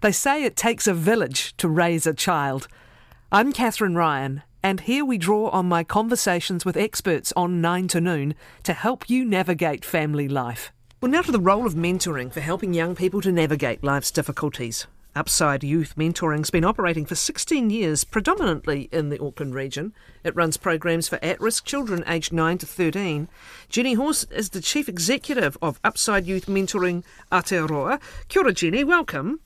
They say it takes a village to raise a child. I'm Catherine Ryan, and here we draw on my conversations with experts on 9 to Noon to help you navigate family life. Well, now to the role of mentoring for helping young people to navigate life's difficulties. Upside Youth Mentoring's been operating for 16 years, predominantly in the Auckland region. It runs programs for at-risk children aged 9 to 13. Jenny Horst is the Chief Executive of Upside Youth Mentoring Aotearoa. Kia ora, Jenny. Welcome.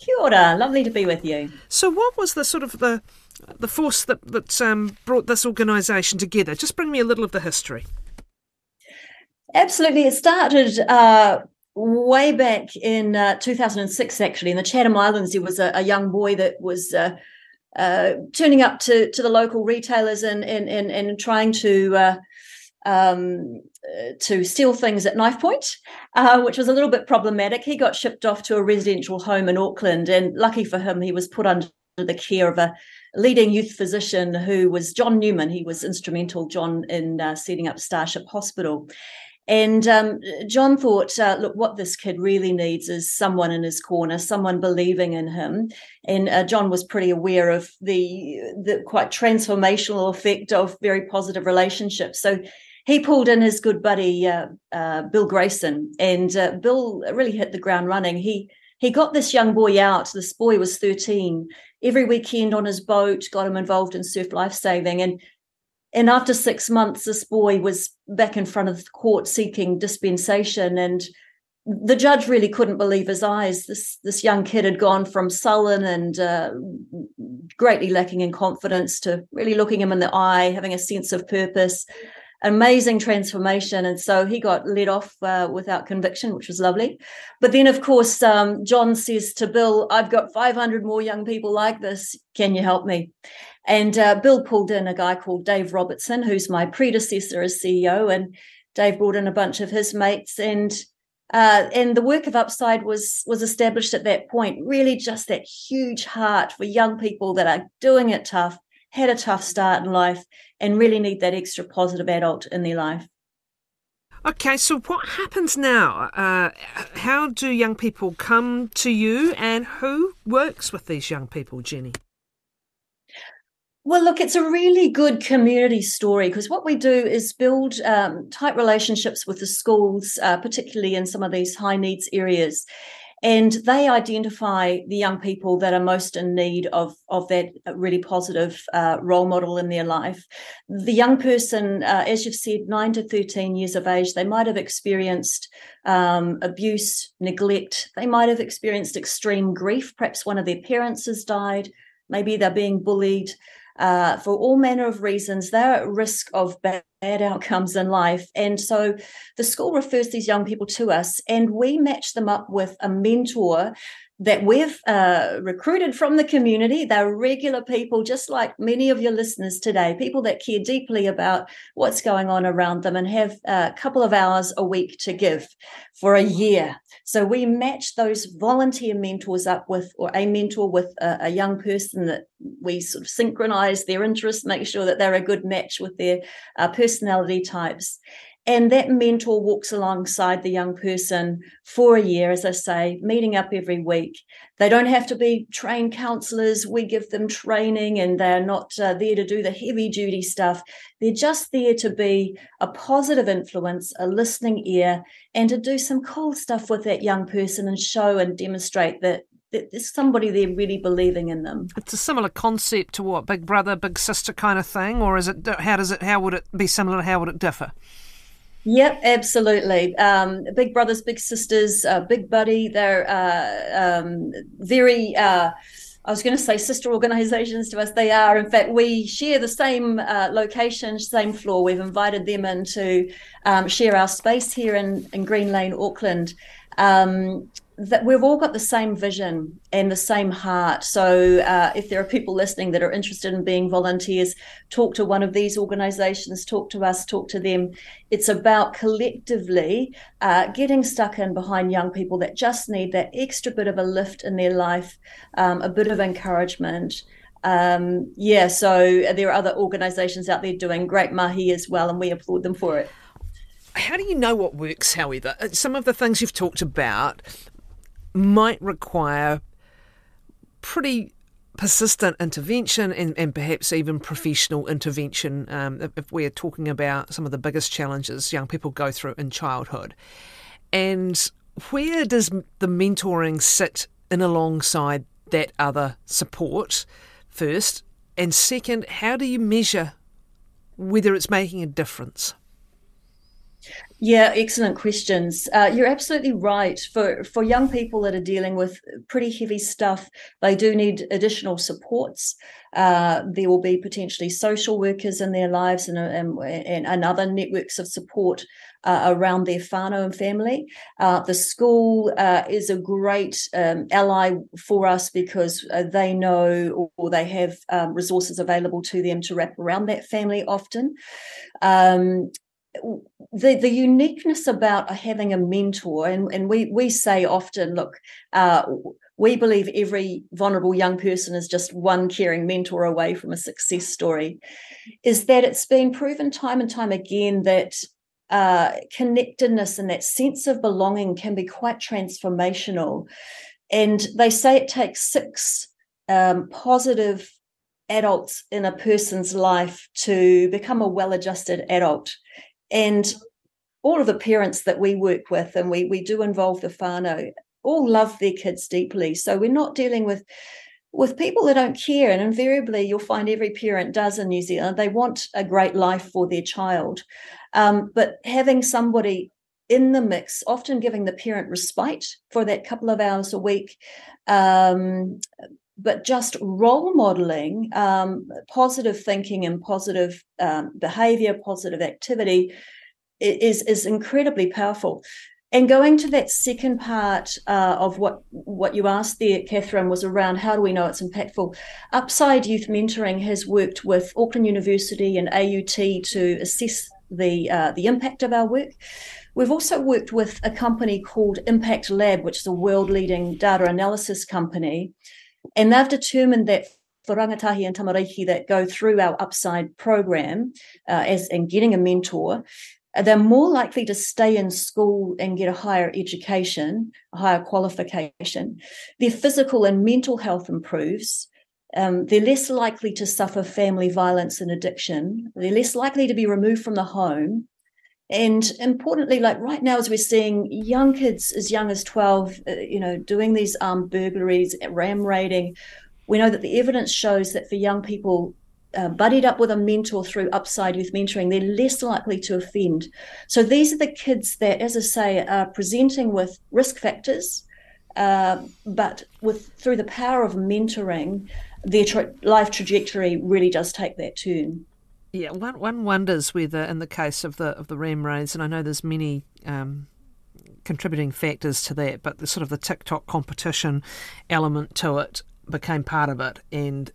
Kia ora, lovely to be with you. So what was the sort of the force that brought this organisation together? Just bring me a little of the history. Absolutely. It started way back in 2006, actually. In the Chatham Islands, there was a young boy that was turning up to the local retailers and trying to steal things at knife point, which was a little bit problematic. He got shipped off to a residential home in Auckland, and lucky for him, he was put under the care of a leading youth physician who was John Newman. He was instrumental, John, in setting up Starship Hospital. And John thought, look, what this kid really needs is someone in his corner, someone believing in him. And John was pretty aware of the quite transformational effect of very positive relationships. So he pulled in his good buddy, Bill Grayson, and Bill really hit the ground running. He got this young boy out. This boy was 13. Every weekend on his boat, got him involved in surf lifesaving. And after 6 months, this boy was back in front of the court seeking dispensation, and the judge really couldn't believe his eyes. This young kid had gone from sullen and greatly lacking in confidence to really looking him in the eye, having a sense of purpose. Amazing transformation. And so he got let off without conviction, which was lovely. But then, of course, John says to Bill, I've got 500 more young people like this. Can you help me? And Bill pulled in a guy called Dave Robertson, who's my predecessor as CEO. And Dave brought in a bunch of his mates. And the work of Upside was established at that point, really just that huge heart for young people that are doing it tough, had a tough start in life, and really need that extra positive adult in their life. Okay, so what happens now? How do young people come to you, and who works with these young people, Jenny? Well, look, it's a really good community story, because what we do is build tight relationships with the schools, particularly in some of these high needs areas. And they identify the young people that are most in need of that really positive role model in their life. The young person, as you've said, 9 to 13 years of age, they might have experienced abuse, neglect. They might have experienced extreme grief. Perhaps one of their parents has died. Maybe they're being bullied. For all manner of reasons, they're at risk of bad outcomes in life. And so the school refers these young people to us, and we match them up with a mentor that we've recruited from the community. They're regular people, just like many of your listeners today, people that care deeply about what's going on around them and have a couple of hours a week to give for a year. So we match those volunteer mentors up with, or a mentor with a young person that we sort of synchronize their interests, make sure that they're a good match with their personality types. And that mentor walks alongside the young person for a year, as I say, meeting up every week. They don't have to be trained counsellors. We give them training, and they're not there to do the heavy-duty stuff. They're just there to be a positive influence, a listening ear, and to do some cool stuff with that young person and show and demonstrate that there's somebody there really believing in them. It's a similar concept to what, Big Brother, Big Sister kind of thing, or is it? How would it be similar? How would it differ? Yep, absolutely. Big Brothers, Big Sisters, Big Buddy, they're very, I was going to say sister organisations to us. They are. In fact, we share the same location, same floor. We've invited them in to share our space here in Green Lane, Auckland. That we've all got the same vision and the same heart. So if there are people listening that are interested in being volunteers, talk to one of these organisations, talk to us, talk to them. It's about collectively getting stuck in behind young people that just need that extra bit of a lift in their life, a bit of encouragement. So there are other organisations out there doing great mahi as well, and we applaud them for it. How do you know what works, however? Some of the things you've talked about might require pretty persistent intervention and perhaps even professional intervention if we're talking about some of the biggest challenges young people go through in childhood. And where does the mentoring sit in alongside that other support first? And second, how do you measure whether it's making a difference? Yeah, excellent questions. You're absolutely right. For young people that are dealing with pretty heavy stuff, they do need additional supports. There will be potentially social workers in their lives and other networks of support around their whānau and family. The school is a great ally for us because they know or they have resources available to them to wrap around that family often. The uniqueness about having a mentor, and we say often, look, we believe every vulnerable young person is just one caring mentor away from a success story, is that it's been proven time and time again that connectedness and that sense of belonging can be quite transformational. And they say it takes 6 positive adults in a person's life to become a well-adjusted adult. And all of the parents that we work with, and we do involve the whānau, all love their kids deeply. So we're not dealing with people that don't care. And invariably, you'll find every parent does in New Zealand. They want a great life for their child. But having somebody in the mix, often giving the parent respite for that couple of hours a week, but just role modeling positive thinking and positive behavior, positive activity is incredibly powerful. And going to that second part of what you asked there, Catherine, was around how do we know it's impactful? Upside Youth Mentoring has worked with Auckland University and AUT to assess the impact of our work. We've also worked with a company called Impact Lab, which is a world-leading data analysis company. And they've determined that for rangatahi and tamariki that go through our Upside program and getting a mentor, they're more likely to stay in school and get a higher education, a higher qualification. Their physical and mental health improves. They're less likely to suffer family violence and addiction. They're less likely to be removed from the home. And importantly, like right now, as we're seeing young kids as young as 12, doing these armed burglaries, ram raiding, we know that the evidence shows that for young people buddied up with a mentor through Upside Youth Mentoring, they're less likely to offend. So these are the kids that, as I say, are presenting with risk factors, but through the power of mentoring, their life trajectory really does take that turn. Yeah, one wonders whether in the case of the ram raids, and I know there's many contributing factors to that, but the sort of the TikTok competition element to it became part of it. And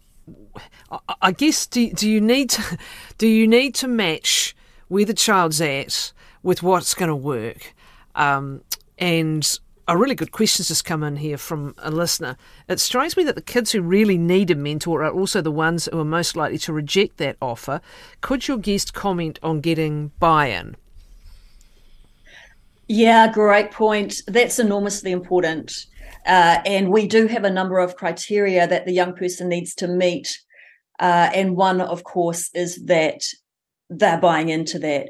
I guess do you need to match where the child's at with what's going to work? And a really good question's just come in here from a listener. It strikes me that the kids who really need a mentor are also the ones who are most likely to reject that offer. Could your guest comment on getting buy-in? Yeah, great point. That's enormously important. And we do have a number of criteria that the young person needs to meet. And one, of course, is that they're buying into that.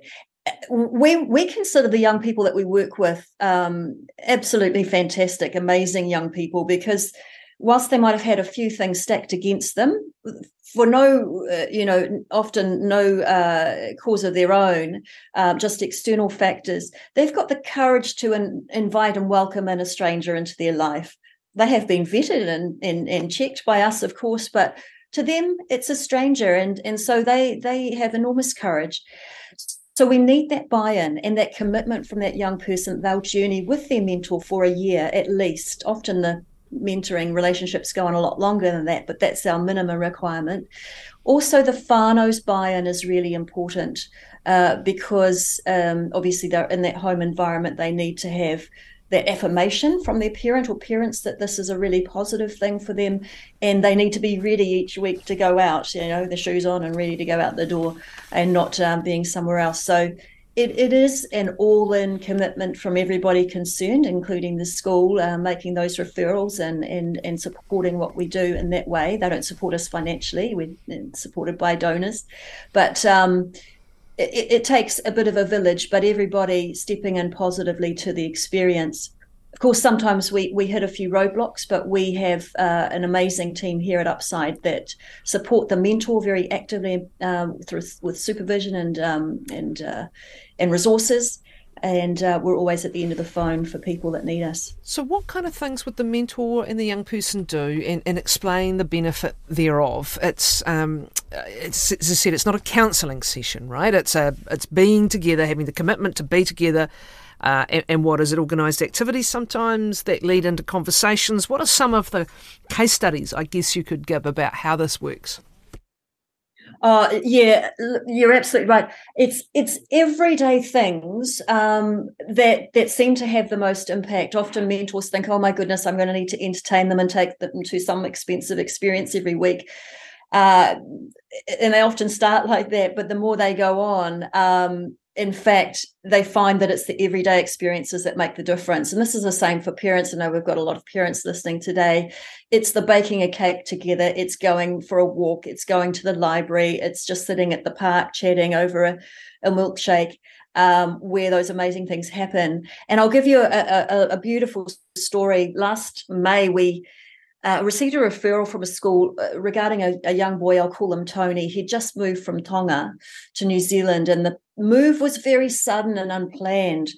We consider the young people that we work with absolutely fantastic, amazing young people, because whilst they might have had a few things stacked against them for often no cause of their own, just external factors, they've got the courage to invite and welcome in a stranger into their life. They have been vetted and checked by us, of course, but to them it's a stranger, and so they have enormous courage. So we need that buy-in and that commitment from that young person. They'll journey with their mentor for a year at least. Often the mentoring relationships go on a lot longer than that, but that's our minimum requirement. Also, the whānau's buy-in is really important because obviously they're in that home environment. They need to have that affirmation from their parent or parents that this is a really positive thing for them, and they need to be ready each week to go out, the shoes on and ready to go out the door and not being somewhere else. So It is an all-in commitment from everybody concerned, including the school, making those referrals and supporting what we do in that way. They don't support us financially. We're supported by donors. But it takes a bit of a village, but everybody stepping in positively to the experience. Of course, sometimes we hit a few roadblocks, but we have an amazing team here at Upside that support the mentor very actively with supervision and resources. And we're always at the end of the phone for people that need us. So what kind of things would the mentor and the young person do and explain the benefit thereof? It's, as I said, it's not a counselling session, right? It's being together, having the commitment to be together. And what is it? Organised activities sometimes that lead into conversations. What are some of the case studies, I guess, you could give about how this works? Yeah, you're absolutely right. It's everyday things that seem to have the most impact. Often mentors think, oh my goodness, I'm going to need to entertain them and take them to some expensive experience every week. And they often start like that, but the more they go on, in fact, they find that it's the everyday experiences that make the difference. And this is the same for parents. I know we've got a lot of parents listening today. It's the baking a cake together. It's going for a walk. It's going to the library. It's just sitting at the park chatting over a milkshake where those amazing things happen. And I'll give you a beautiful story. Last May, we received a referral from a school regarding a young boy. I'll call him Tony. He just moved from Tonga to New Zealand, and the move was very sudden and unplanned.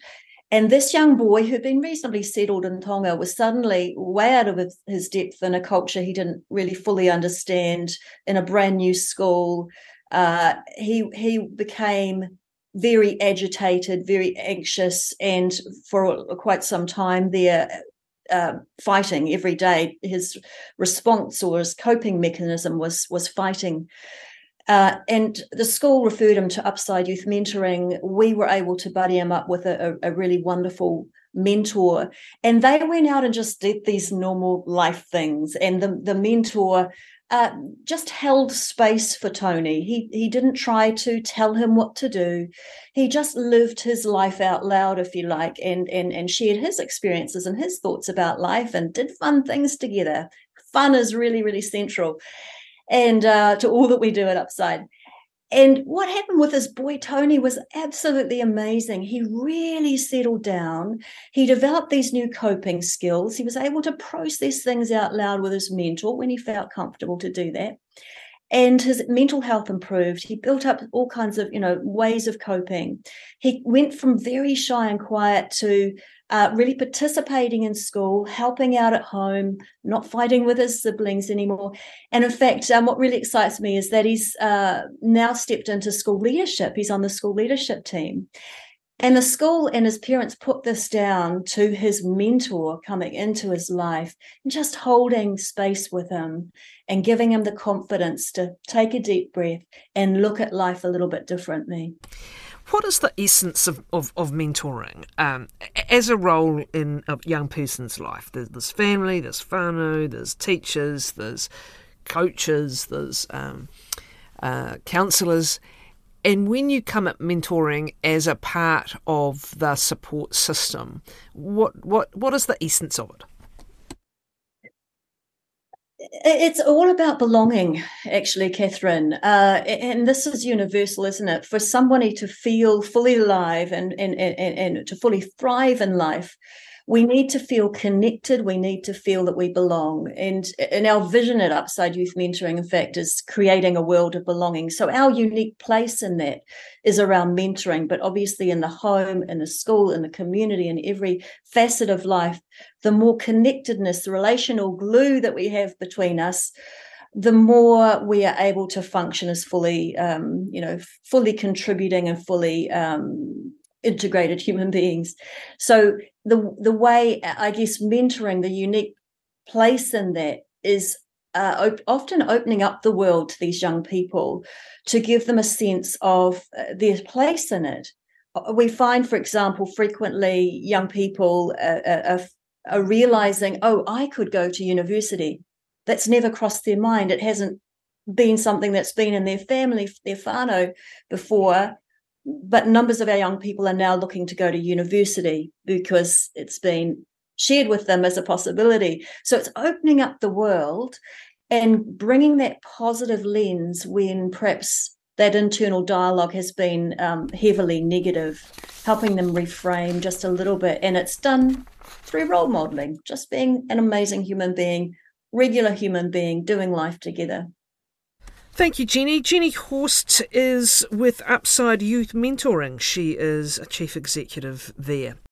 And this young boy, who'd been reasonably settled in Tonga, was suddenly way out of his depth in a culture he didn't really fully understand, in a brand new school. He became very agitated, very anxious, and for quite some time there, fighting every day. His response or his coping mechanism was fighting. And the school referred him to Upside Youth Mentoring. We were able to buddy him up with a really wonderful mentor. And they went out and just did these normal life things. And the mentor just held space for Tony. He didn't try to tell him what to do. He just lived his life out loud, if you like, and shared his experiences and his thoughts about life and did fun things together. Fun is really, really central and to all that we do at Upside. And what happened with this boy, Tony, was absolutely amazing. He really settled down. He developed these new coping skills. He was able to process things out loud with his mentor when he felt comfortable to do that. And his mental health improved. He built up all kinds of, ways of coping. He went from very shy and quiet to really participating in school, helping out at home, not fighting with his siblings anymore. And in fact, what really excites me is that he's now stepped into school leadership. He's on the school leadership team. And the school and his parents put this down to his mentor coming into his life and just holding space with him and giving him the confidence to take a deep breath and look at life a little bit differently. What is the essence of mentoring as a role in a young person's life? There's family, there's whānau, there's teachers, there's coaches, there's counsellors. And when you come at mentoring as a part of the support system, what is the essence of it? It's all about belonging, actually, Catherine. And this is universal, isn't it? For somebody to feel fully alive and to fully thrive in life, we need to feel connected. We need to feel that we belong. And our vision at Upside Youth Mentoring, in fact, is creating a world of belonging. So our unique place in that is around mentoring, but obviously in the home, in the school, in the community, in every facet of life, the more connectedness, the relational glue that we have between us, the more we are able to function as fully, fully contributing and fully integrated human beings. So the way, I guess, mentoring, the unique place in that is often opening up the world to these young people to give them a sense of their place in it. We find, for example, frequently young people are realizing, oh, I could go to university. That's never crossed their mind. It hasn't been something that's been in their family, their whānau before. But numbers of our young people are now looking to go to university because it's been shared with them as a possibility. So it's opening up the world and bringing that positive lens when perhaps that internal dialogue has been heavily negative, helping them reframe just a little bit. And it's done through role modelling, just being an amazing human being, regular human being, doing life together. Thank you, Jenny. Jenny Horst is with Upside Youth Mentoring. She is a chief executive there.